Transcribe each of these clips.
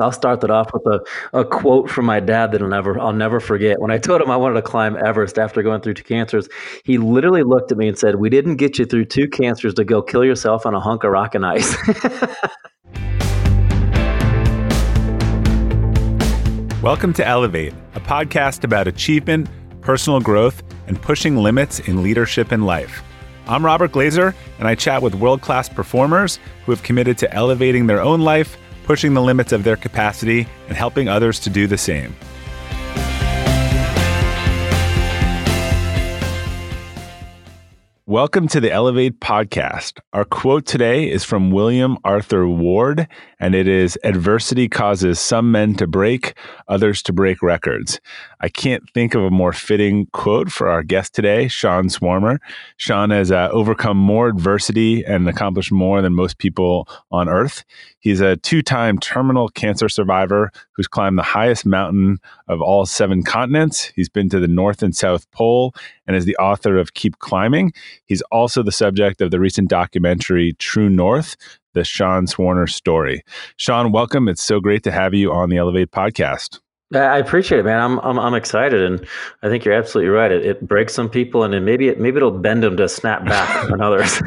I'll start that off with a quote from my dad that I'll never forget. When I told him I wanted to climb Everest after going through two cancers, he literally looked at me and said, "We didn't get you through two cancers to go kill yourself on a hunk of rock and ice." Welcome to Elevate, a podcast about achievement, personal growth, and pushing limits in leadership and life. I'm Robert Glazer, and I chat with world-class performers who have committed to elevating their own life, pushing the limits of their capacity, and helping others to do the same. Welcome to the Elevate podcast. Our quote today is from William Arthur Ward, and it is, "Adversity causes some men to break, others to break records." I can't think of a more fitting quote for our guest today, Sean Swarner. Sean has overcome more adversity and accomplished more than most people on Earth. He's a two-time terminal cancer survivor who's climbed the highest mountain of all seven continents. He's been to the North and South Pole and is the author of Keep Climbing. He's also the subject of the recent documentary True North, the Sean Swarner Story. Sean, welcome. It's so great to have you on the Elevate podcast. I appreciate it, man. I'm excited, and I think you're absolutely right. It breaks some people, and then maybe it'll bend them to snap back on others.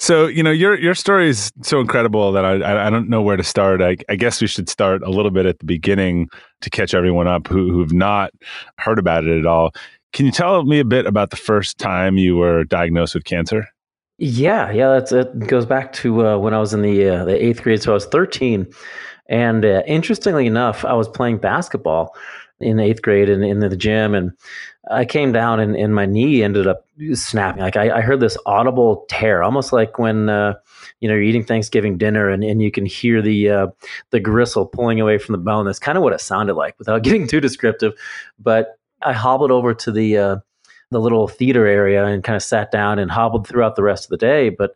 So, you know, your story is so incredible that I don't know where to start. I guess we should start a little bit at the beginning to catch everyone up who've not heard about it at all. Can you tell me a bit about the first time you were diagnosed with cancer? Yeah, it goes back to when I was in the eighth grade, so I was 13. And interestingly enough, I was playing basketball in eighth grade and in the gym, and I came down and my knee ended up snapping. Like I heard this audible tear, almost like when you're eating Thanksgiving dinner and you can hear the gristle pulling away from the bone. That's kind of what it sounded like, without getting too descriptive. But I hobbled over to the little theater area and kind of sat down and hobbled throughout the rest of the day. But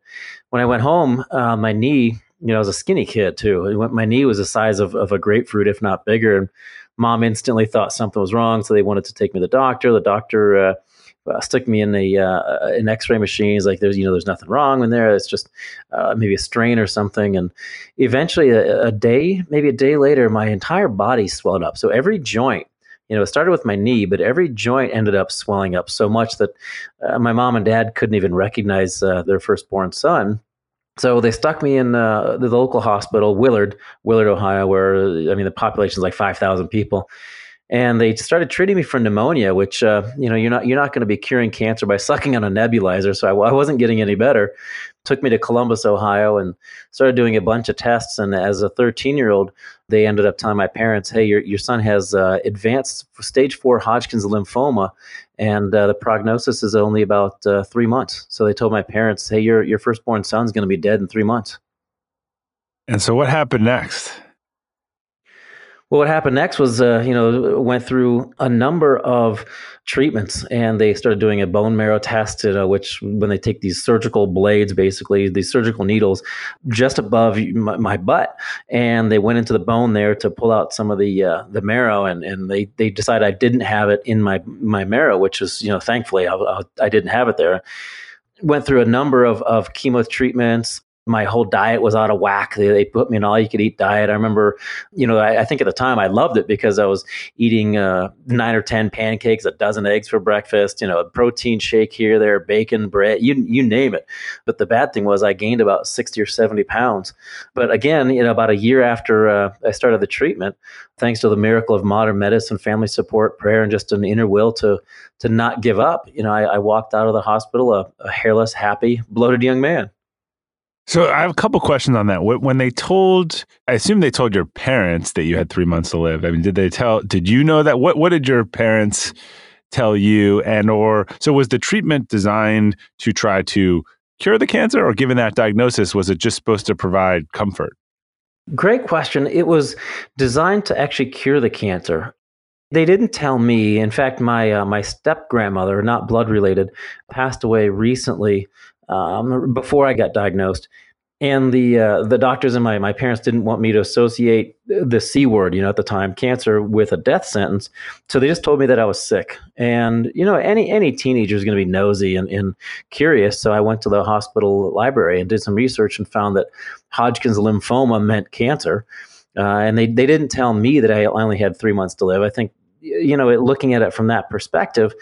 when I went home, my knee, I was a skinny kid too. My knee was the size of a grapefruit, if not bigger. And Mom instantly thought something was wrong, so they wanted to take me to the doctor. The doctor stuck me in an X-ray machine. He's like, "There's nothing wrong in there. It's just maybe a strain or something." And eventually, maybe a day later, my entire body swelled up. So every joint, it started with my knee, but every joint ended up swelling up so much that my mom and dad couldn't even recognize their firstborn son. So they stuck me in the local hospital, Willard, Ohio, where, the population is like 5,000 people. And they started treating me for pneumonia, which, you're not going to be curing cancer by sucking on a nebulizer. So I wasn't getting any better. Took me to Columbus, Ohio, and started doing a bunch of tests. And as a 13-year-old, they ended up telling my parents, "Hey, your son has advanced stage 4 Hodgkin's lymphoma, and the prognosis is only about 3 months." So they told my parents, "Hey, your firstborn son's going to be dead in 3 months." And so what happened next? Well, what happened next was, went through a number of treatments, and they started doing a bone marrow test, which when they take these surgical blades, basically these surgical needles, just above my butt, and they went into the bone there to pull out some of the marrow, and they decided I didn't have it in my marrow, which is, thankfully I didn't have it there. Went through a number of chemo treatments. My whole diet was out of whack. They put me in all-you-could-eat diet. I remember, I think at the time I loved it because I was eating 9 or 10 pancakes, a dozen eggs for breakfast, a protein shake here, there, bacon, bread, you name it. But the bad thing was I gained about 60 or 70 pounds. But again, about a year after I started the treatment, thanks to the miracle of modern medicine, family support, prayer, and just an inner will to not give up, I walked out of the hospital a hairless, happy, bloated young man. So I have a couple questions on that. When I assume they told your parents that you had 3 months to live. I mean, did you know that? What did your parents tell you? So was the treatment designed to try to cure the cancer, or given that diagnosis, was it just supposed to provide comfort? Great question. It was designed to actually cure the cancer. They didn't tell me. In fact, my my step-grandmother, not blood-related, passed away recently, before I got diagnosed, and the doctors and my parents didn't want me to associate the C word, at the time, cancer, with a death sentence. So they just told me that I was sick, and any teenager is going to be nosy and curious. So I went to the hospital library and did some research and found that Hodgkin's lymphoma meant cancer. And they didn't tell me that I only had 3 months to live. I think, you know, looking at it from that perspective,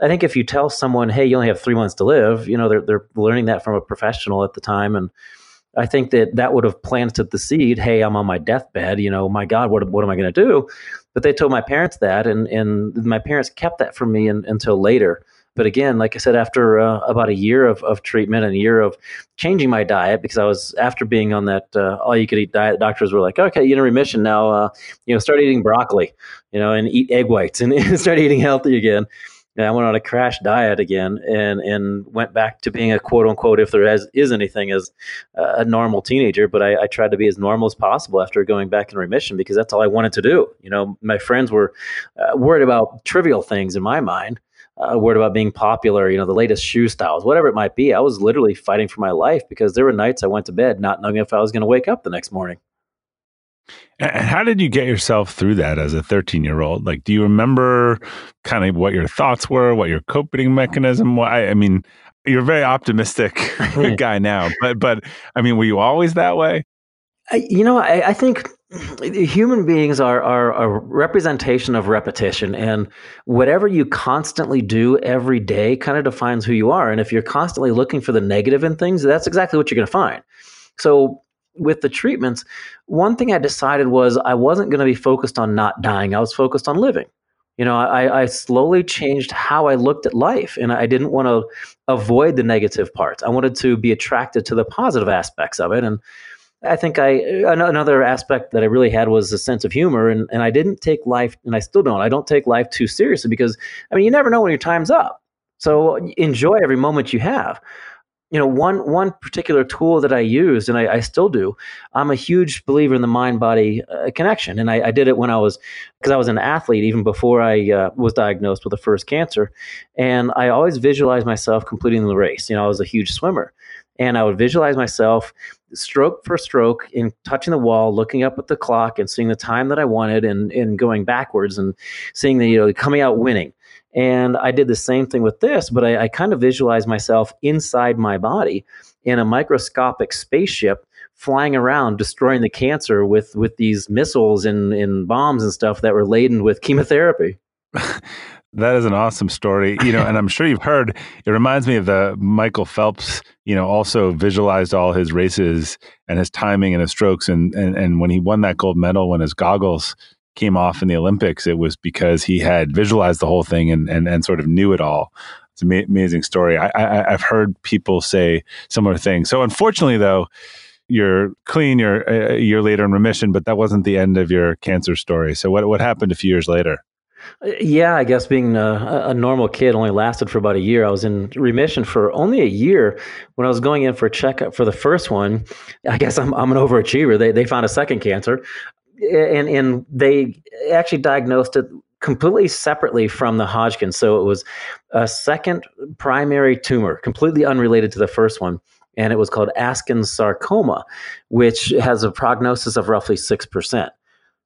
I think if you tell someone, hey, you only have 3 months to live, you know, they're learning that from a professional at the time. And I think that would have planted the seed. Hey, I'm on my deathbed, you know, my God, what am I going to do? But they told my parents that, and my parents kept that from me until later. But again, like I said, after about a year of treatment and a year of changing my diet, because I was, after being on that all-you-could-eat diet, doctors were like, okay, you're in remission now, you know, start eating broccoli, you know, and eat egg whites and start eating healthy again. And I went on a crash diet again and went back to being a quote-unquote, if there is anything, as a normal teenager. But I tried to be as normal as possible after going back in remission, because that's all I wanted to do. You know, my friends were worried about trivial things in my mind. Worried about being popular, you know, the latest shoe styles, whatever it might be. I was literally fighting for my life, because there were nights I went to bed not knowing if I was going to wake up the next morning. And how did you get yourself through that as a 13-year-old? Like, do you remember kind of what your thoughts were, what your coping mechanism was? I mean, you're a very optimistic guy now, but I mean, were you always that way? I think human beings are a representation of repetition, and whatever you constantly do every day kind of defines who you are. And if you're constantly looking for the negative in things, that's exactly what you're going to find. So with the treatments, one thing I decided was I wasn't going to be focused on not dying. I was focused on living. You know, I slowly changed how I looked at life, and I didn't want to avoid the negative parts. I wanted to be attracted to the positive aspects of it. And I think another aspect that I really had was a sense of humor, and I didn't take life, and I still don't. I don't take life too seriously, because, I mean, you never know when your time's up. So enjoy every moment you have. You know, one particular tool that I used, and I still do, I'm a huge believer in the mind-body connection. And I did it because I was an athlete even before I was diagnosed with the first cancer. And I always visualized myself completing the race. You know, I was a huge swimmer. And I would visualize myself stroke for stroke in touching the wall, looking up at the clock and seeing the time that I wanted and going backwards and seeing the, you know, coming out winning. And I did the same thing with this, but I kind of visualized myself inside my body in a microscopic spaceship flying around, destroying the cancer with these missiles and bombs and stuff that were laden with chemotherapy. That is an awesome story, you know, and I'm sure you've heard, it reminds me of the Michael Phelps, you know, also visualized all his races and his timing and his strokes. And when he won that gold medal, when his goggles came off in the Olympics, it was because he had visualized the whole thing and sort of knew it all. It's an amazing story. I've heard people say similar things. So unfortunately, though, you're clean, you're a year later in remission, but that wasn't the end of your cancer story. So what happened a few years later? Yeah, I guess being a normal kid only lasted for about a year. I was in remission for only a year. When I was going in for a checkup for the first one, I guess I'm an overachiever. They found a second cancer, and they actually diagnosed it completely separately from the Hodgkin's. So it was a second primary tumor, completely unrelated to the first one. And it was called Askin's sarcoma, which has a prognosis of roughly 6%.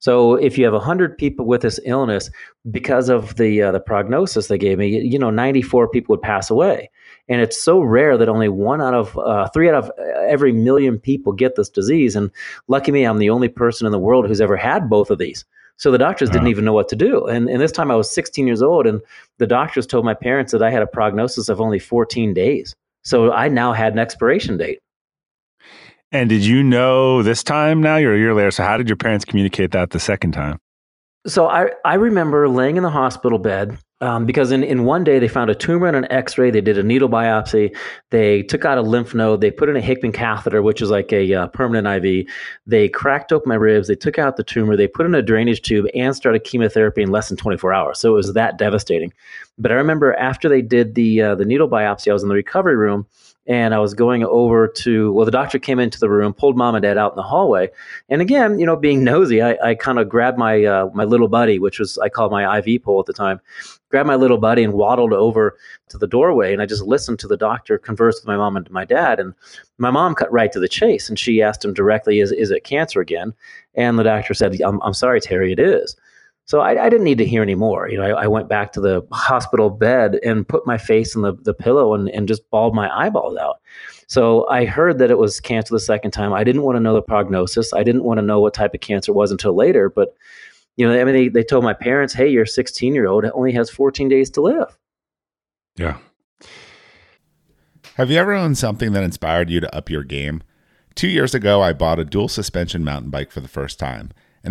So if you have 100 people with this illness, because of the prognosis they gave me, you know, 94 people would pass away. And it's so rare that only 3 out of every million people get this disease. And lucky me, I'm the only person in the world who's ever had both of these. So the doctors didn't even know what to do. And this time I was 16 years old, and the doctors told my parents that I had a prognosis of only 14 days. So I now had an expiration date. And did you know this time now? You're a year later. So how did your parents communicate that the second time? So I remember laying in the hospital bed because in one day they found a tumor on an x-ray. They did a needle biopsy. They took out a lymph node. They put in a Hickman catheter, which is like a permanent IV. They cracked open my ribs. They took out the tumor. They put in a drainage tube and started chemotherapy in less than 24 hours. So it was that devastating. But I remember after they did the needle biopsy, I was in the recovery room. And I was going over the doctor came into the room, pulled mom and dad out in the hallway. And again, you know, being nosy, I kind of grabbed my little buddy, which was, I called my IV pole at the time, grabbed my little buddy and waddled over to the doorway. And I just listened to the doctor converse with my mom and my dad. And my mom cut right to the chase. And she asked him directly, is it cancer again? And the doctor said, I'm sorry, Terry, it is. So I didn't need to hear any more. You know, I went back to the hospital bed and put my face in the pillow and just bawled my eyeballs out. So I heard that it was cancer the second time. I didn't want to know the prognosis. I didn't want to know what type of cancer it was until later. But, you know, I mean, they told my parents, hey, your 16-year-old only has 14 days to live. Yeah. Have you ever owned something that inspired you to up your game? 2 years ago, I bought a dual suspension mountain bike for the first time, and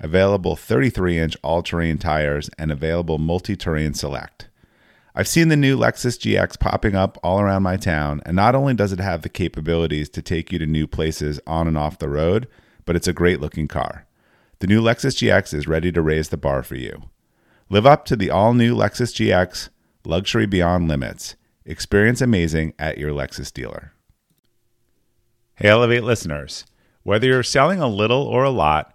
available 33-inch all-terrain tires, and available multi-terrain select. I've seen the new Lexus GX popping up all around my town, and not only does it have the capabilities to take you to new places on and off the road, but it's a great-looking car. The new Lexus GX is ready to raise the bar for you. Live up to the all-new Lexus GX, luxury beyond limits. Experience amazing at your Lexus dealer. Hey, Elevate listeners. Whether you're selling a little or a lot,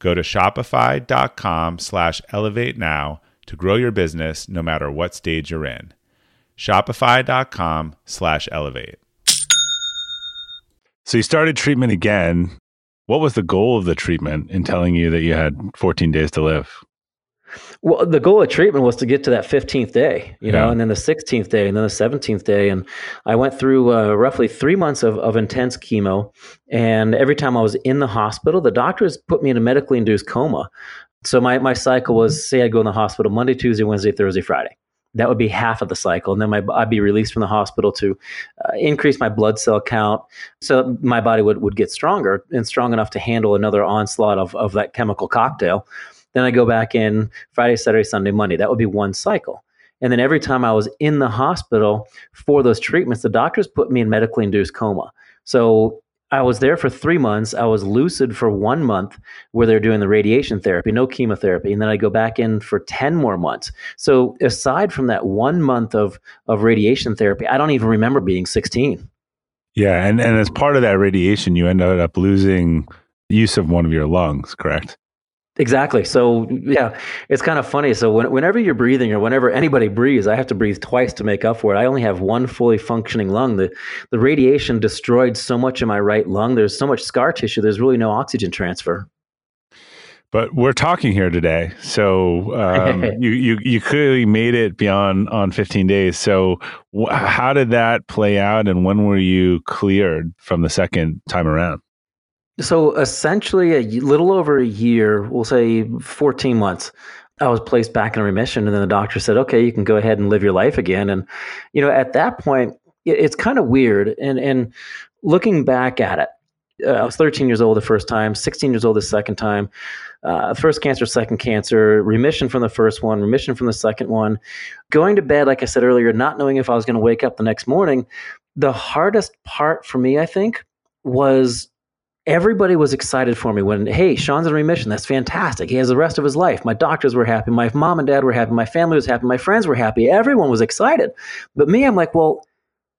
Go to shopify.com/elevate now to grow your business no matter what stage you're in. Shopify.com/elevate. So you started treatment again. What was the goal of the treatment in telling you that you had 14 days to live? Well, the goal of treatment was to get to that 15th day, you know, and then the 16th day and then the 17th day. And I went through roughly 3 months of intense chemo. And every time I was in the hospital, the doctors put me in a medically induced coma. So my cycle was, say I'd go in the hospital Monday, Tuesday, Wednesday, Thursday, Friday. That would be half of the cycle. And then I'd be released from the hospital to increase my blood cell count so my body would get stronger and strong enough to handle another onslaught of that chemical cocktail. Then I go back in Friday, Saturday, Sunday, Monday. That would be one cycle. And then every time I was in the hospital for those treatments, the doctors put me in medically induced coma. So I was there for 3 months. I was lucid for 1 month where they're doing the radiation therapy, no chemotherapy. And then I go back in for 10 more months. So aside from that 1 month of radiation therapy, I don't even remember being 16. Yeah. And as part of that radiation, you ended up losing use of one of your lungs, correct? Exactly. So yeah, it's kind of funny. So whenever you're breathing or whenever anybody breathes, I have to breathe twice to make up for it. I only have one fully functioning lung. The radiation destroyed so much in my right lung. There's so much scar tissue. There's really no oxygen transfer. But we're talking here today. So you clearly made it beyond on 15 days. So how did that play out? And when were you cleared from the second time around? So essentially a little over a year, we'll say 14 months, I was placed back in remission. And then the doctor said, okay, you can go ahead and live your life again. And, you know, at that point, it's kind of weird. And looking back at it, I was 13 years old the first time, 16 years old the second time, first cancer, second cancer, remission from the first one, remission from the second one, going to bed, like I said earlier, not knowing if I was going to wake up the next morning. The hardest part for me, I think, was everybody was excited for me when, hey, Sean's in remission. That's fantastic. He has the rest of his life. My doctors were happy. My mom and dad were happy. My family was happy. My friends were happy. Everyone was excited. But me, I'm like, well,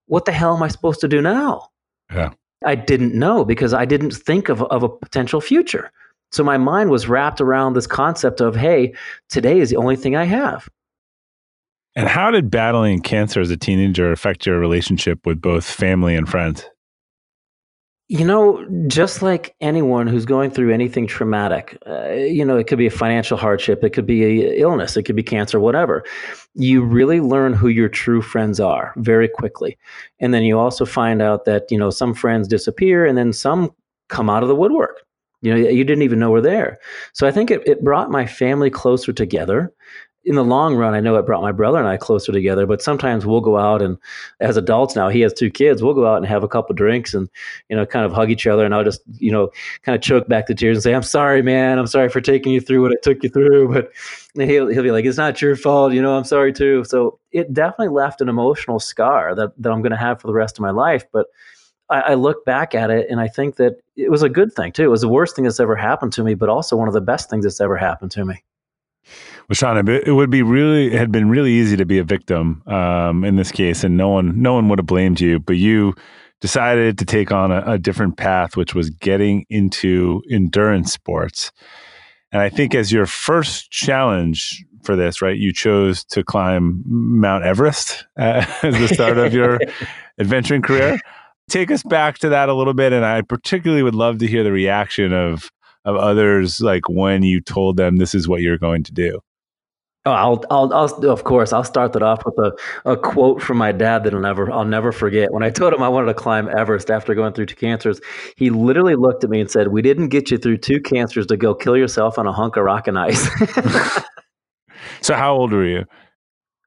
what the hell am I supposed to do now? Yeah. I didn't know because I didn't think of a potential future. So my mind was wrapped around this concept of, hey, today is the only thing I have. And how did battling cancer as a teenager affect your relationship with both family and friends? You know, just like anyone who's going through anything traumatic, you know, it could be a financial hardship, it could be an illness, it could be cancer, whatever. You really learn who your true friends are very quickly. And then you also find out that, you know, some friends disappear and then some come out of the woodwork. You know, you didn't even know were there. So I think it brought my family closer together. In the long run, I know it brought my brother and I closer together, but sometimes we'll go out and as adults now, he has two kids, we'll go out and have a couple drinks and, you know, kind of hug each other. And I'll just, you know, kind of choke back the tears and say, I'm sorry, man. I'm sorry for taking you through what I took you through. But he'll be like, it's not your fault. You know, I'm sorry too. So it definitely left an emotional scar that I'm going to have for the rest of my life. But I look back at it and I think that it was a good thing too. It was the worst thing that's ever happened to me, but also one of the best things that's ever happened to me. Well, Sean, it had been really easy to be a victim in this case, and no one would have blamed you. But you decided to take on a different path, which was getting into endurance sports. And I think as your first challenge for this, right, you chose to climb Mount Everest as the start of your adventuring career. Take us back to that a little bit, and I particularly would love to hear the reaction of others, like when you told them this is what you're going to do. Oh, I'll start that off with a quote from my dad that I'll never forget. When I told him I wanted to climb Everest after going through two cancers, he literally looked at me and said, "We didn't get you through two cancers to go kill yourself on a hunk of rock and ice." So how old were you?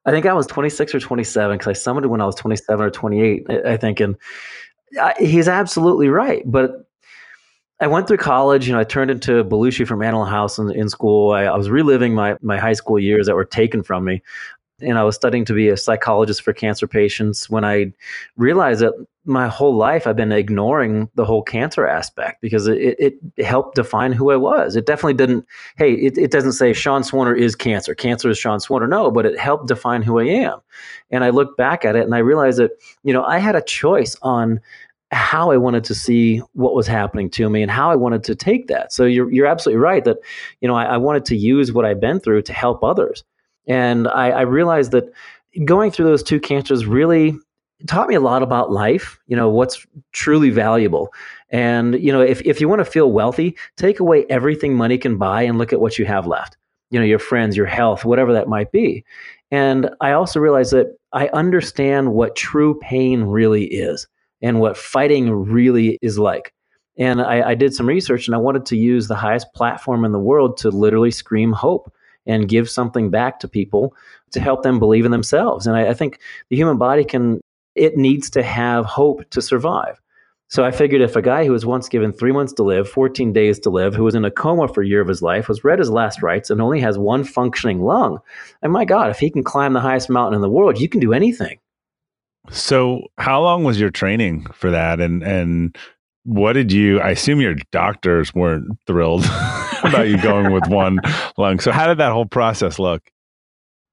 I think I was 26 or 27 because I summited when I was 27 or 28, I think. And he's absolutely right. But I went through college, you know, I turned into Belushi from Animal House in school. I was reliving my high school years that were taken from me. And I was studying to be a psychologist for cancer patients when I realized that my whole life I've been ignoring the whole cancer aspect because it helped define who I was. It definitely didn't, hey, it doesn't say Sean Swarner is cancer. Cancer is Sean Swarner. No, but it helped define who I am. And I look back at it and I realized that, you know, I had a choice on how I wanted to see what was happening to me and how I wanted to take that. So you're absolutely right that, you know, I wanted to use what I've been through to help others. And I realized that going through those two cancers really taught me a lot about life, you know, what's truly valuable. And, you know, if you want to feel wealthy, take away everything money can buy and look at what you have left, you know, your friends, your health, whatever that might be. And I also realized that I understand what true pain really is and what fighting really is like. And I did some research and I wanted to use the highest platform in the world to literally scream hope and give something back to people to help them believe in themselves. And I think the human body needs to have hope to survive. So I figured if a guy who was once given 3 months to live, 14 days to live, who was in a coma for a year of his life, was read his last rites and only has one functioning lung, and my God, if he can climb the highest mountain in the world, you can do anything. So how long was your training for that? And what did you, I assume your doctors weren't thrilled about you going with one lung. So how did that whole process look?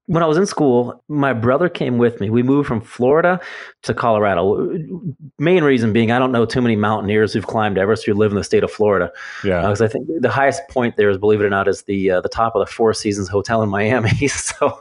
When I was in school, my brother came with me. We moved from Florida to Colorado. Main reason being, I don't know too many mountaineers who've climbed Everest who live in the state of Florida. Yeah, because I think the highest point there is, believe it or not, is the top of the Four Seasons Hotel in Miami. So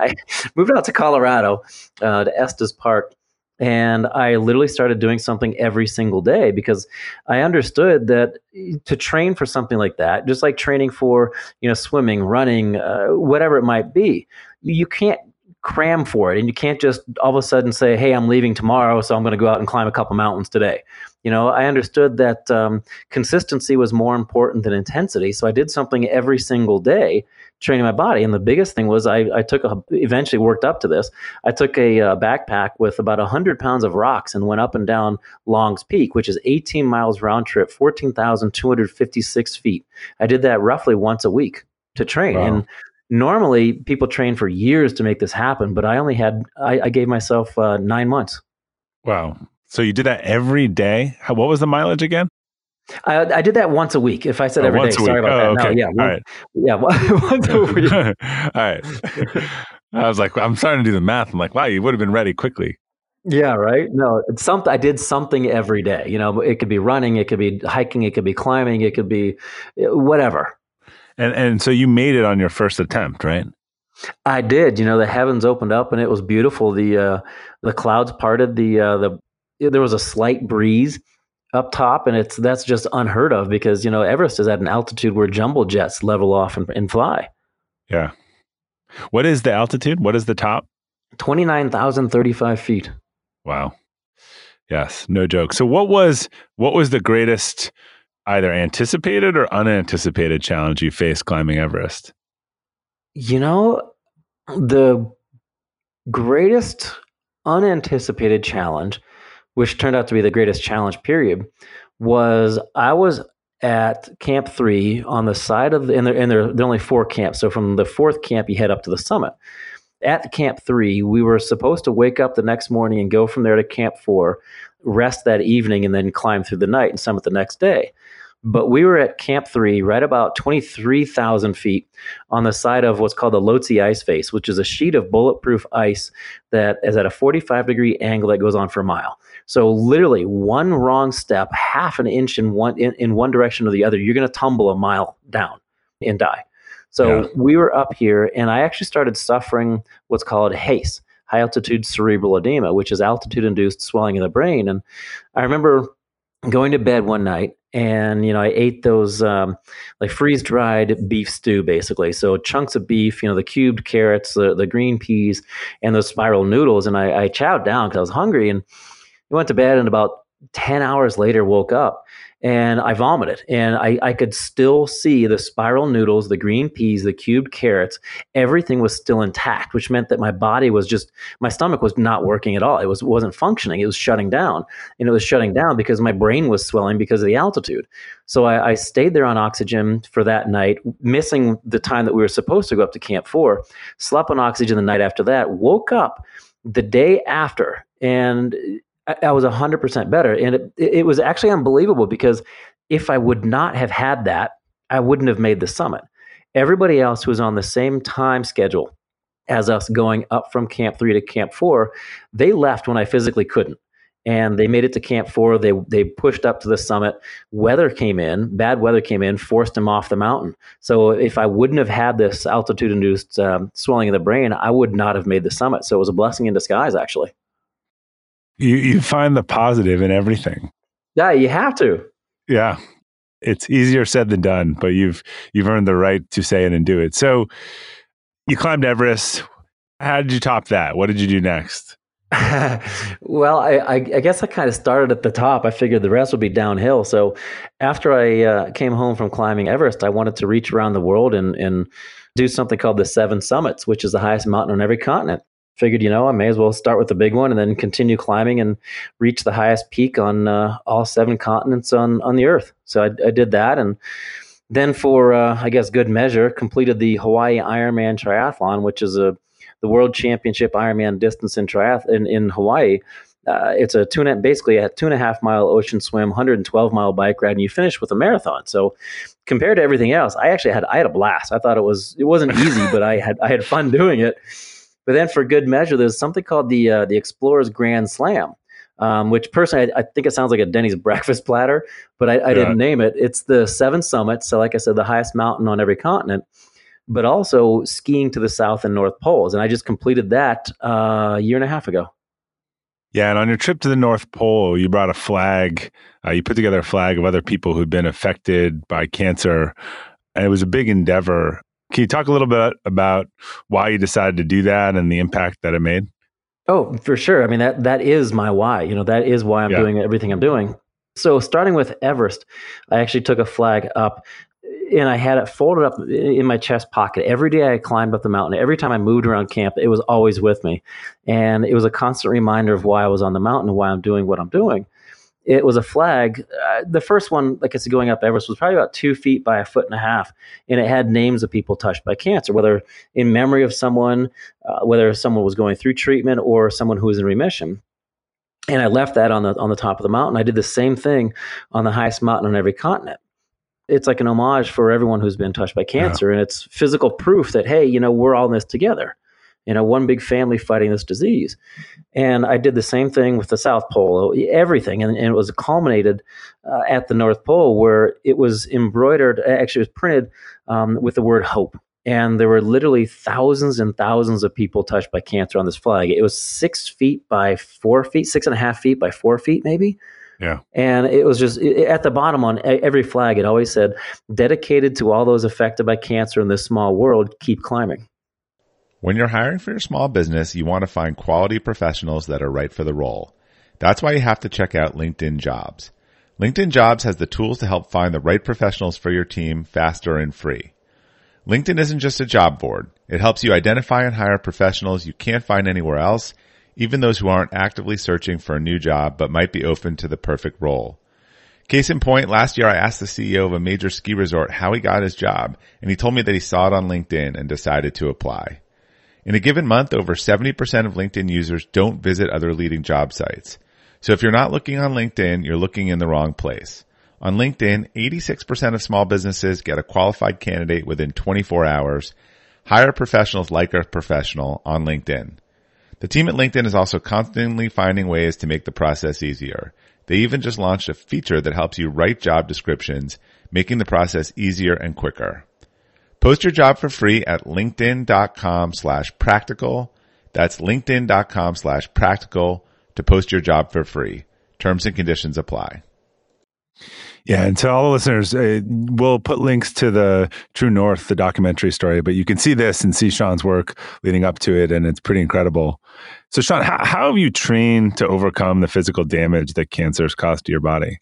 I moved out to Colorado to Estes Park, and I literally started doing something every single day because I understood that to train for something like that, just like training for, you know, swimming, running, whatever it might be, you can't cram for it. And you can't just all of a sudden say, hey, I'm leaving tomorrow, so I'm going to go out and climb a couple mountains today. You know, I understood that consistency was more important than intensity. So I did something every single day, training my body. And the biggest thing was eventually worked up to this. I took a backpack with about 100 pounds of rocks and went up and down Long's Peak, which is 18 miles round trip, 14,256 feet. I did that roughly once a week to train. Wow. And normally, people train for years to make this happen, but I gave myself 9 months. Wow. So you did that every day? What was the mileage again? I did that once a week. If I said every day, sorry about that. Okay. No, yeah. Once a week. All right. I was like, I'm starting to do the math. I'm like, wow, you would have been ready quickly. Yeah, right. No, I did something every day. You know, it could be running, it could be hiking, it could be climbing, it could be whatever. And so you made it on your first attempt, right? I did. You know, the heavens opened up and it was beautiful. The clouds parted. There was a slight breeze up top, and that's just unheard of because, you know, Everest is at an altitude where jumbo jets level off and fly. Yeah. What is the altitude? What is the top? 29,035 feet. Wow. Yes. No joke. So what was the greatest either anticipated or unanticipated challenge you faced climbing Everest? You know, the greatest unanticipated challenge, which turned out to be the greatest challenge period, was I was at Camp 3 on the side of there are only four camps. So from the fourth camp, you head up to the summit. At Camp 3, we were supposed to wake up the next morning and go from there to Camp 4, rest that evening, and then climb through the night and summit the next day. But we were at Camp 3, right about 23,000 feet on the side of what's called the Lhotse Ice Face, which is a sheet of bulletproof ice that is at a 45-degree angle that goes on for a mile. So literally one wrong step, half an inch in one direction or the other, you're going to tumble a mile down and die. So we were up here, and I actually started suffering what's called HACE, high-altitude cerebral edema, which is altitude-induced swelling in the brain. And I remember going to bed one night, and, you know, I ate those like freeze-dried beef stew, basically. So chunks of beef, you know, the cubed carrots, the green peas, and those spiral noodles. And I chowed down because I was hungry, and I went to bed, and about 10 hours later woke up. And I vomited, and I could still see the spiral noodles, the green peas, the cubed carrots. Everything was still intact, which meant that my body was just, my stomach was not working at all. It wasn't functioning. It was shutting down, and it was shutting down because my brain was swelling because of the altitude. So I stayed there on oxygen for that night, missing the time that we were supposed to go up to Camp 4, slept on oxygen the night after that, woke up the day after, and I was 100% better. And it was actually unbelievable because if I would not have had that, I wouldn't have made the summit. Everybody else who was on the same time schedule as us going up from Camp 3 to Camp 4, they left when I physically couldn't. And they made it to Camp 4. They pushed up to the summit. Bad weather came in, forced them off the mountain. So if I wouldn't have had this altitude-induced swelling in the brain, I would not have made the summit. So it was a blessing in disguise, actually. You find the positive in everything. Yeah, you have to. Yeah. It's easier said than done, but you've earned the right to say it and do it. So you climbed Everest. How did you top that? What did you do next? Well, I guess I kind of started at the top. I figured the rest would be downhill. So after I came home from climbing Everest, I wanted to reach around the world and do something called the Seven Summits, which is the highest mountain on every continent. Figured, you know, I may as well start with the big one and then continue climbing and reach the highest peak on all seven continents on the earth. So I did that. And then for, I guess, good measure, completed the Hawaii Iron Man Triathlon, which is the world championship Ironman distance in Hawaii. It's basically a 2.5 mile ocean swim, 112 mile bike ride, and you finish with a marathon. So compared to everything else, I had a blast. I thought it wasn't easy, but I had fun doing it. But then for good measure, there's something called the Explorer's Grand Slam, which personally, I think it sounds like a Denny's breakfast platter, but I didn't name it. It's the Seven Summits. So like I said, the highest mountain on every continent, but also skiing to the South and North Poles. And I just completed that a year and a half ago. Yeah. And on your trip to the North Pole, you brought a flag. You put together a flag of other people who'd been affected by cancer. And it was a big endeavor. Can you talk a little bit about why you decided to do that and the impact that it made? Oh, for sure. I mean, that is my why. You know, that is why I'm doing everything I'm doing. So starting with Everest, I actually took a flag up and I had it folded up in my chest pocket. Every day I climbed up the mountain, every time I moved around camp, it was always with me. And it was a constant reminder of why I was on the mountain and why I'm doing what I'm doing. It was a flag. The first one, like I said, going up Everest was probably about 2 feet by a foot and a half. And it had names of people touched by cancer, whether in memory of someone, whether someone was going through treatment or someone who was in remission. And I left that on the top of the mountain. I did the same thing on the highest mountain on every continent. It's like an homage for everyone who's been touched by cancer. Yeah. And it's physical proof that, hey, you know, we're all in this together. You know, one big family fighting this disease. And I did the same thing with the South Pole, everything. And it was culminated at the North Pole where it was embroidered, actually it was printed with the word hope. And there were literally thousands and thousands of people touched by cancer on this flag. It was 6.5 feet by 4 feet, maybe. Yeah. And it was just at the bottom on every flag, it always said, dedicated to all those affected by cancer in this small world, keep climbing. When you're hiring for your small business, you want to find quality professionals that are right for the role. That's why you have to check out LinkedIn Jobs. LinkedIn Jobs has the tools to help find the right professionals for your team faster and free. LinkedIn isn't just a job board. It helps you identify and hire professionals you can't find anywhere else, even those who aren't actively searching for a new job but might be open to the perfect role. Case in point, last year I asked the CEO of a major ski resort how he got his job, and he told me that he saw it on LinkedIn and decided to apply. In a given month, over 70% of LinkedIn users don't visit other leading job sites. So if you're not looking on LinkedIn, you're looking in the wrong place. On LinkedIn, 86% of small businesses get a qualified candidate within 24 hours. Hire professionals like a professional on LinkedIn. The team at LinkedIn is also constantly finding ways to make the process easier. They even just launched a feature that helps you write job descriptions, making the process easier and quicker. Post your job for free at linkedin.com/practical. That's linkedin.com/practical to post your job for free. Terms and conditions apply. Yeah, and to all the listeners, we'll put links to the True North, the documentary story, but you can see this and see Sean's work leading up to it, and it's pretty incredible. So Sean, how have you trained to overcome the physical damage that cancer has caused to your body?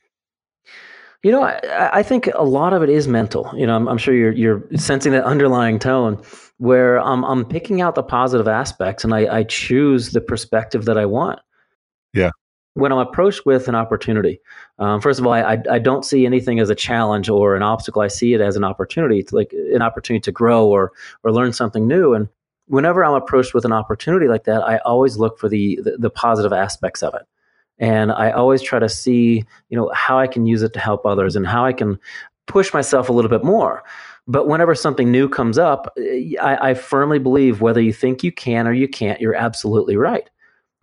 You know, I think a lot of it is mental. You know, I'm sure you're sensing that underlying tone where I'm picking out the positive aspects and I choose the perspective that I want. Yeah. When I'm approached with an opportunity, first of all, I don't see anything as a challenge or an obstacle. I see it as an opportunity, like an opportunity to grow or learn something new. And whenever I'm approached with an opportunity like that, I always look for the positive aspects of it. And I always try to see, you know, how I can use it to help others and how I can push myself a little bit more. But whenever something new comes up, I firmly believe whether you think you can or you can't, you're absolutely right.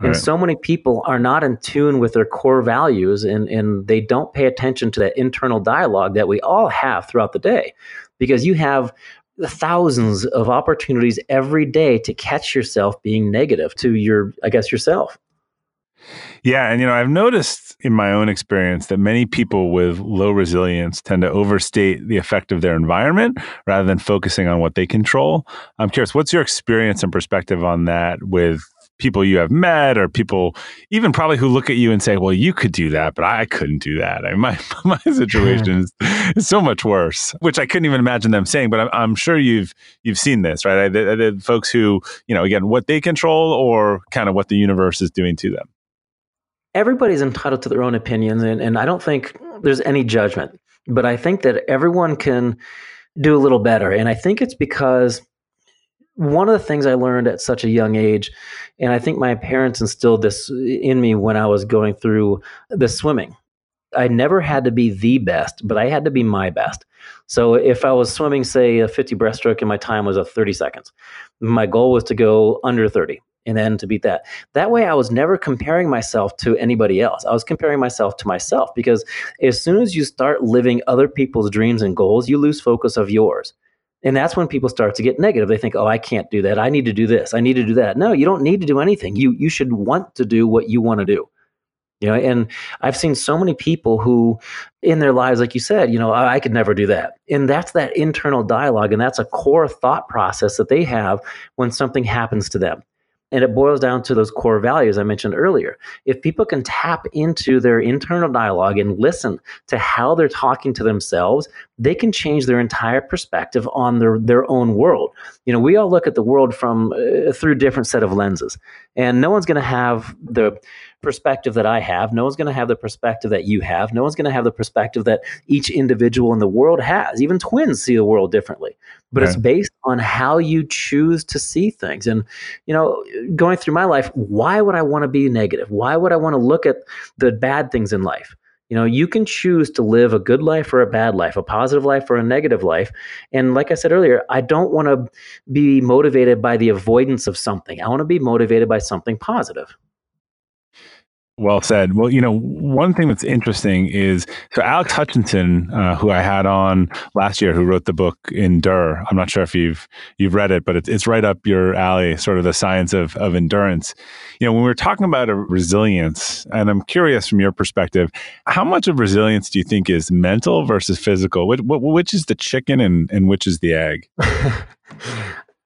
All and right. So many people are not in tune with their core values and they don't pay attention to that internal dialogue that we all have throughout the day, because you have thousands of opportunities every day to catch yourself being negative to your, I guess, yourself. Yeah. And, you know, I've noticed in my own experience that many people with low resilience tend to overstate the effect of their environment rather than focusing on what they control. I'm curious, what's your experience and perspective on that with people you have met or people even probably who look at you and say, well, you could do that, but I couldn't do that. I mean, my situation is so much worse, which I couldn't even imagine them saying, but I'm sure you've seen this, right? The folks who, you know, again, what they control or kind of what the universe is doing to them. Everybody's entitled to their own opinions, and I don't think there's any judgment, but I think that everyone can do a little better. And I think it's because one of the things I learned at such a young age, and I think my parents instilled this in me when I was going through the swimming. I never had to be the best, but I had to be my best. So if I was swimming, say, a 50 breaststroke and my time was a 30 seconds, my goal was to go under 30. And then to beat that. That way I was never comparing myself to anybody else. I was comparing myself to myself, because as soon as you start living other people's dreams and goals, you lose focus of yours. And that's when people start to get negative. They think, oh, I can't do that. I need to do this. I need to do that. No, you don't need to do anything. You should want to do what you want to do. You know, and I've seen so many people who in their lives, like you said, you know, I could never do that. And that's that internal dialogue. And that's a core thought process that they have when something happens to them. And it boils down to those core values I mentioned earlier. If people can tap into their internal dialogue and listen to how they're talking to themselves, they can change their entire perspective on their own world. You know, we all look at the world from through different set of lenses, and no one's going to have the perspective that I have. No one's going to have the perspective that you have. No one's going to have the perspective that each individual in the world has. Even twins see the world differently, but It's based on how you choose to see things. And, you know, going through my life, why would I want to be negative? Why would I want to look at the bad things in life? You know, you can choose to live a good life or a bad life, a positive life or a negative life. And like I said earlier, I don't want to be motivated by the avoidance of something. I want to be motivated by something positive. Well said. Well, you know, one thing that's interesting is, so Alex Hutchinson, who I had on last year, who wrote the book Endure. I'm not sure if you've read it, but it's right up your alley, sort of the science of endurance. You know, when we're talking about resilience, and I'm curious from your perspective, how much of resilience do you think is mental versus physical? Which is the chicken and which is the egg?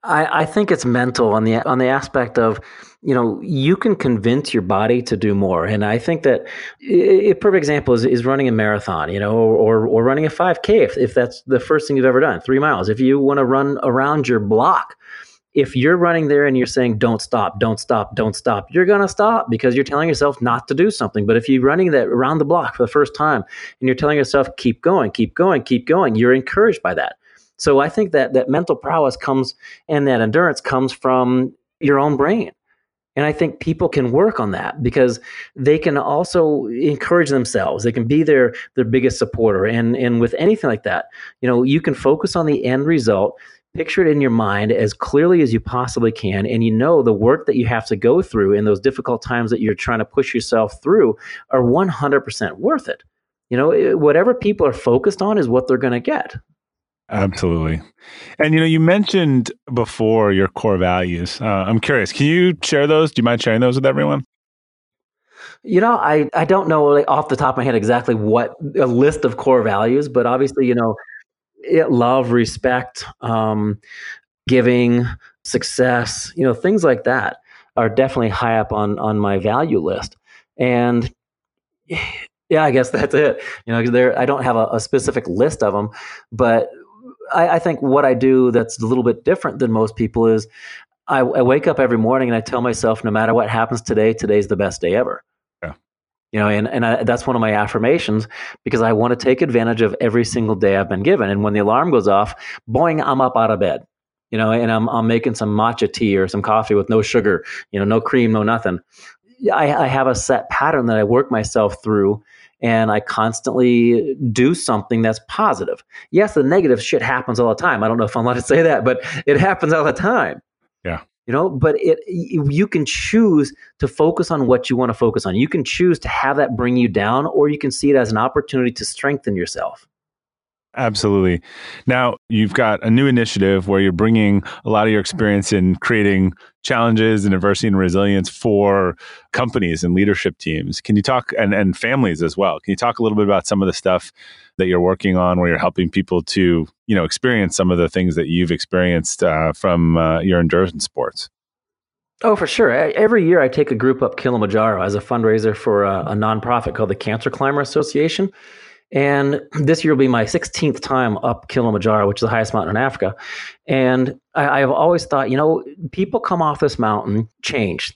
I think it's mental on the aspect of, you know, you can convince your body to do more. And I think that a perfect example is running a marathon, you know, or running a 5K if that's the first thing you've ever done, 3 miles. If you want to run around your block, if you're running there and you're saying, don't stop, don't stop, don't stop, you're going to stop because you're telling yourself not to do something. But if you're running that around the block for the first time and you're telling yourself, keep going, keep going, keep going, you're encouraged by that. So I think that mental prowess comes and that endurance comes from your own brain. And I think people can work on that because they can also encourage themselves. They can be their biggest supporter. And with anything like that, you know, you can focus on the end result, picture it in your mind as clearly as you possibly can. And you know the work that you have to go through in those difficult times that you're trying to push yourself through are 100% worth it. You know, whatever people are focused on is what they're going to get. Absolutely. And, you know, you mentioned before your core values. I'm curious, can you share those? Do you mind sharing those with everyone? You know, I don't know off the top of my head exactly what a list of core values, but obviously, you know, love, respect, giving, success, you know, things like that are definitely high up on my value list. And yeah, I guess that's it. You know, I don't have a specific list of them, but I think what I do that's a little bit different than most people is I wake up every morning and I tell myself, no matter what happens today, today's the best day ever. Yeah. You know, and that's one of my affirmations because I want to take advantage of every single day I've been given. And when the alarm goes off, boing, I'm up out of bed, you know, and I'm making some matcha tea or some coffee with no sugar, you know, no cream, no nothing. I have a set pattern that I work myself through, and I constantly do something that's positive. Yes, the negative shit happens all the time. I don't know if I'm allowed to say that, but it happens all the time. Yeah. You know, but you can choose to focus on what you want to focus on. You can choose to have that bring you down, or you can see it as an opportunity to strengthen yourself. Absolutely. Now, you've got a new initiative where you're bringing a lot of your experience in creating challenges and adversity and resilience for companies and leadership teams. Can you talk, and families as well? Can you talk a little bit about some of the stuff that you're working on where you're helping people to, you know, experience some of the things that you've experienced from your endurance sports? Oh, for sure. Every year I take a group up Kilimanjaro as a fundraiser for a nonprofit called the Cancer Climber Association. And this year will be my 16th time up Kilimanjaro, which is the highest mountain in Africa. And I've always thought, you know, people come off this mountain changed.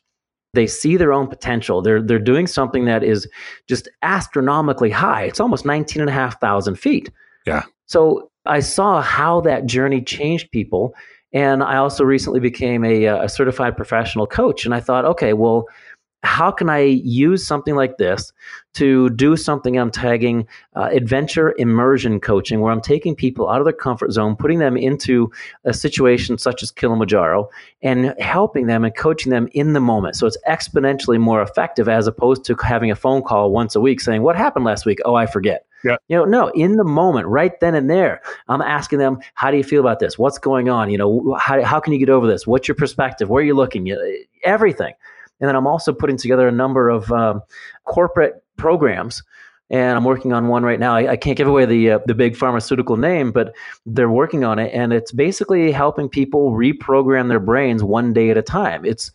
They see their own potential. They're doing something that is just astronomically high. It's almost 19,500 feet. Yeah. So I saw how that journey changed people. And I also recently became a certified professional coach. And I thought, okay, well, how can I use something like this to do something I'm tagging adventure immersion coaching, where I'm taking people out of their comfort zone, putting them into a situation such as Kilimanjaro and helping them and coaching them in the moment. So it's exponentially more effective as opposed to having a phone call once a week saying, what happened last week? Oh, I forget. Yeah. You know, no, in the moment, right then and there, I'm asking them, how do you feel about this? What's going on? You know, how can you get over this? What's your perspective? Where are you looking? Everything. And then I'm also putting together a number of corporate programs, and I'm working on one right now. I can't give away the big pharmaceutical name, but they're working on it, and it's basically helping people reprogram their brains one day at a time. It's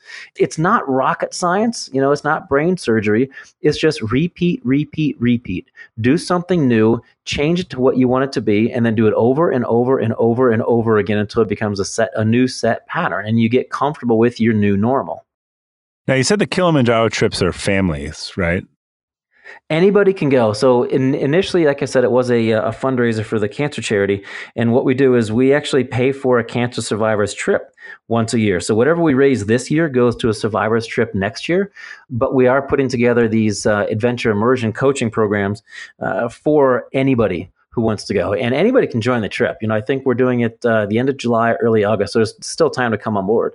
not rocket science, you know, it's not brain surgery. It's just repeat, repeat, repeat. Do something new, change it to what you want it to be, and then do it over and over and over and over again until it becomes a new set pattern, and you get comfortable with your new normal. Now, you said the Kilimanjaro trips are families, right? Anybody can go. So initially, like I said, it was a fundraiser for the cancer charity. And what we do is we actually pay for a cancer survivor's trip once a year. So whatever we raise this year goes to a survivor's trip next year. But we are putting together these adventure immersion coaching programs for anybody who wants to go. And anybody can join the trip. You know, I think we're doing it the end of July, early August. So there's still time to come on board.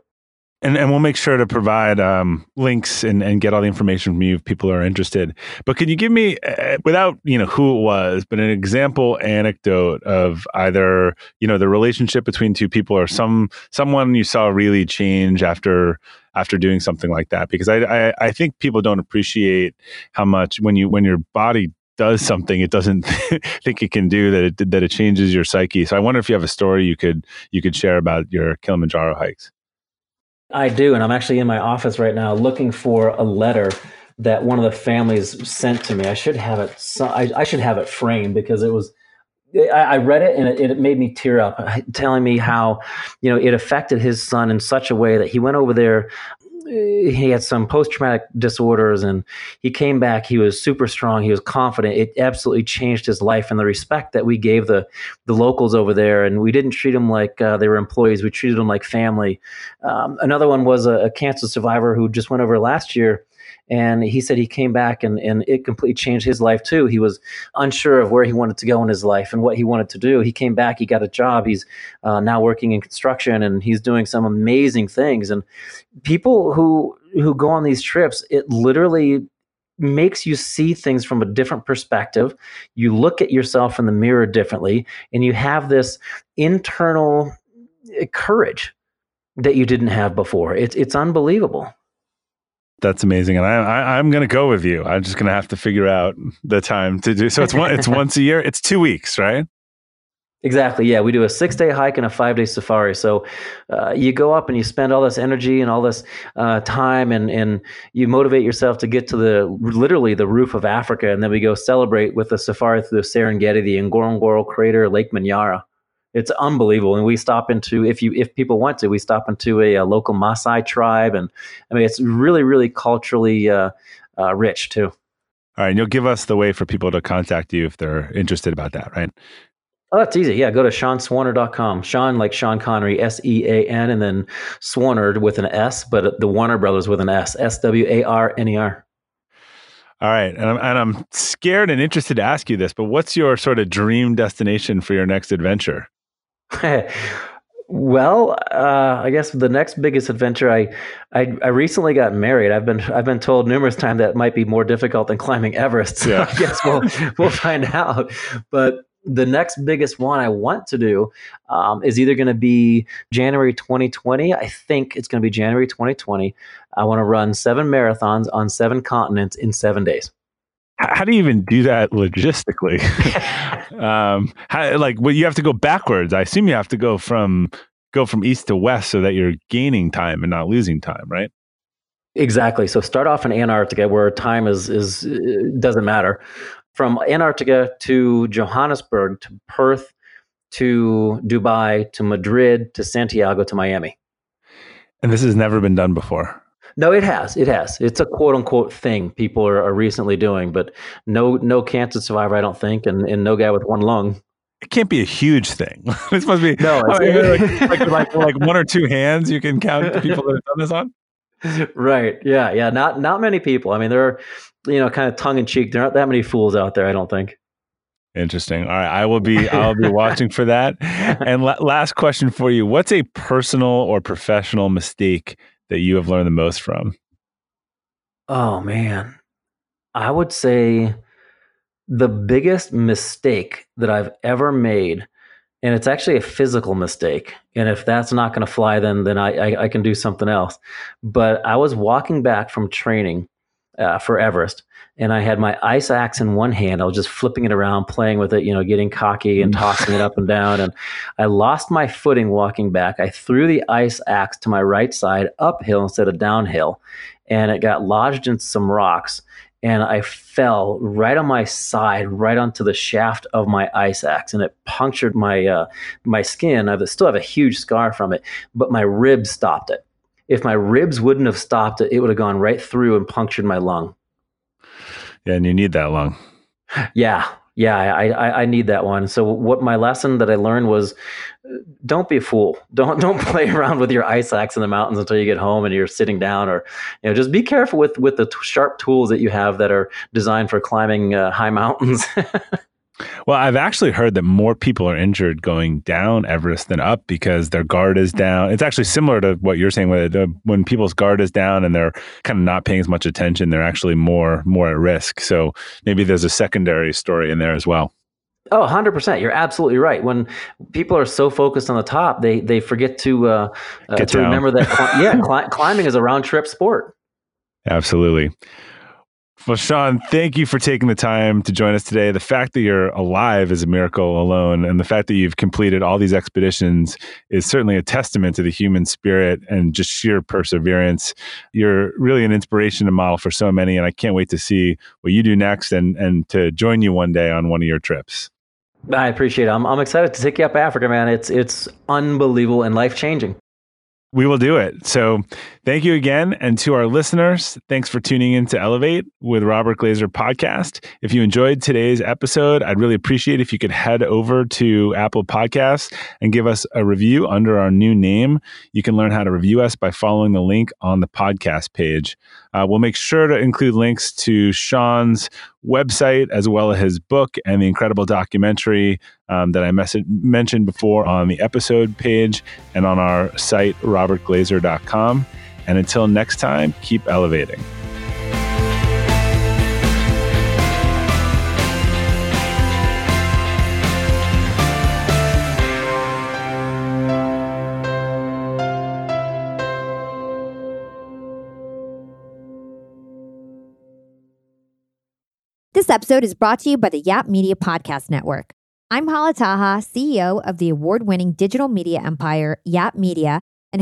And we'll make sure to provide links and get all the information from you if people are interested. But can you give me, without, you know, who it was, but an example anecdote of either, you know, the relationship between two people or someone you saw really change after doing something like that? Because I think people don't appreciate how much when your body does something it doesn't think it can do, that it changes your psyche. So I wonder if you have a story you could share about your Kilimanjaro hikes. I do, and I'm actually in my office right now looking for a letter that one of the families sent to me. I should have it. I should have it framed because it was. I read it and it made me tear up, telling me how, you know, it affected his son in such a way that he went over there. He had some post-traumatic disorders, and he came back. He was super strong. He was confident. It absolutely changed his life, and the respect that we gave the locals over there. And we didn't treat them like they were employees. We treated them like family. Another one was a cancer survivor who just went over last year. And he said he came back and it completely changed his life too. He was unsure of where he wanted to go in his life and what he wanted to do. He came back, he got a job. He's now working in construction and he's doing some amazing things. And people who go on these trips, it literally makes you see things from a different perspective. You look at yourself in the mirror differently and you have this internal courage that you didn't have before. It's unbelievable. That's amazing, and I'm going to go with you. I'm just going to have to figure out the time to do so. It's once a year. It's 2 weeks, right? Exactly. Yeah, we do a 6-day hike and a 5-day safari. So you go up and you spend all this energy and all this time, and you motivate yourself to get to literally the roof of Africa, and then we go celebrate with a safari through the Serengeti, the Ngorongoro crater, Lake Manyara. It's unbelievable, and we stop into if people want to, we stop into a local Maasai tribe, and I mean it's really, really culturally rich too. All right, and you'll give us the way for people to contact you if they're interested about that, right? Oh, that's easy. Yeah, go to SeanSwarner.com. Sean like Sean Connery, S-E-A-N, and then Swarner with an S, but the Warner Brothers with an S, S-W-A-R-N-E-R. All right. And I'm scared and interested to ask you this, but what's your sort of dream destination for your next adventure? Well, I guess the next biggest adventure, I recently got married. I've been told numerous times that might be more difficult than climbing Everest. So yeah. I guess we'll find out. But the next biggest one I want to do is either going to be January 2020. I think it's going to be January 2020. I want to run 7 marathons on 7 continents in 7 days. How do you even do that logistically? You have to go backwards. I assume you have to go from east to west so that you're gaining time and not losing time, right? Exactly. So start off in Antarctica where time is doesn't matter. From Antarctica to Johannesburg to Perth to Dubai to Madrid to Santiago to Miami. And this has never been done before. No, it has. It has. It's a quote unquote thing people are recently doing, but no cancer survivor, I don't think, and no guy with one lung. It can't be a huge thing. This must be no, like 1 or 2 hands you can count the people that have done this on. Right. Yeah. Not many people. I mean, there are, you know, kind of tongue in cheek. There aren't that many fools out there, I don't think. Interesting. All right. I'll be watching for that. And last question for you. What's a personal or professional mistake that you have learned the most from? Oh man. I would say the biggest mistake that I've ever made, and it's actually a physical mistake. And if that's not going to fly, then I can do something else. But I was walking back from training for Everest, and I had my ice axe in one hand. I was just flipping it around, playing with it, you know, getting cocky and tossing it up and down. And I lost my footing walking back. I threw the ice axe to my right side uphill instead of downhill, and it got lodged in some rocks. And I fell right on my side, right onto the shaft of my ice axe, and it punctured my my skin. I still have a huge scar from it, but my ribs stopped it. If my ribs wouldn't have stopped it, it would have gone right through and punctured my lung. Yeah, and you need that lung. Yeah, I need that one. So what my lesson that I learned was, don't be a fool. Don't play around with your ice axe in the mountains until you get home and you're sitting down, or, you know, just be careful with the sharp tools that you have that are designed for climbing high mountains. Well, I've actually heard that more people are injured going down Everest than up because their guard is down. It's actually similar to what you're saying with when people's guard is down and they're kind of not paying as much attention, they're actually more at risk. So maybe there's a secondary story in there as well. Oh, 100%. You're absolutely right. When people are so focused on the top, they forget to remember that climbing is a round trip sport. Absolutely. Well, Sean, thank you for taking the time to join us today. The fact that you're alive is a miracle alone, and the fact that you've completed all these expeditions is certainly a testament to the human spirit and just sheer perseverance. You're really an inspiration and model for so many, and I can't wait to see what you do next and to join you one day on one of your trips. I appreciate it. I'm excited to take you up Africa, man. It's unbelievable and life-changing. We will do it. So thank you again. And to our listeners, thanks for tuning in to Elevate with Robert Glazer podcast. If you enjoyed today's episode, I'd really appreciate if you could head over to Apple Podcasts and give us a review under our new name. You can learn how to review us by following the link on the podcast page. We'll make sure to include links to Sean's website as well as his book and the incredible documentary that I mentioned before on the episode page and on our site, robertglazer.com. And until next time, keep elevating. This episode is brought to you by the Yap Media Podcast Network. I'm Hala Taha, CEO of the award-winning digital media empire, Yap Media, and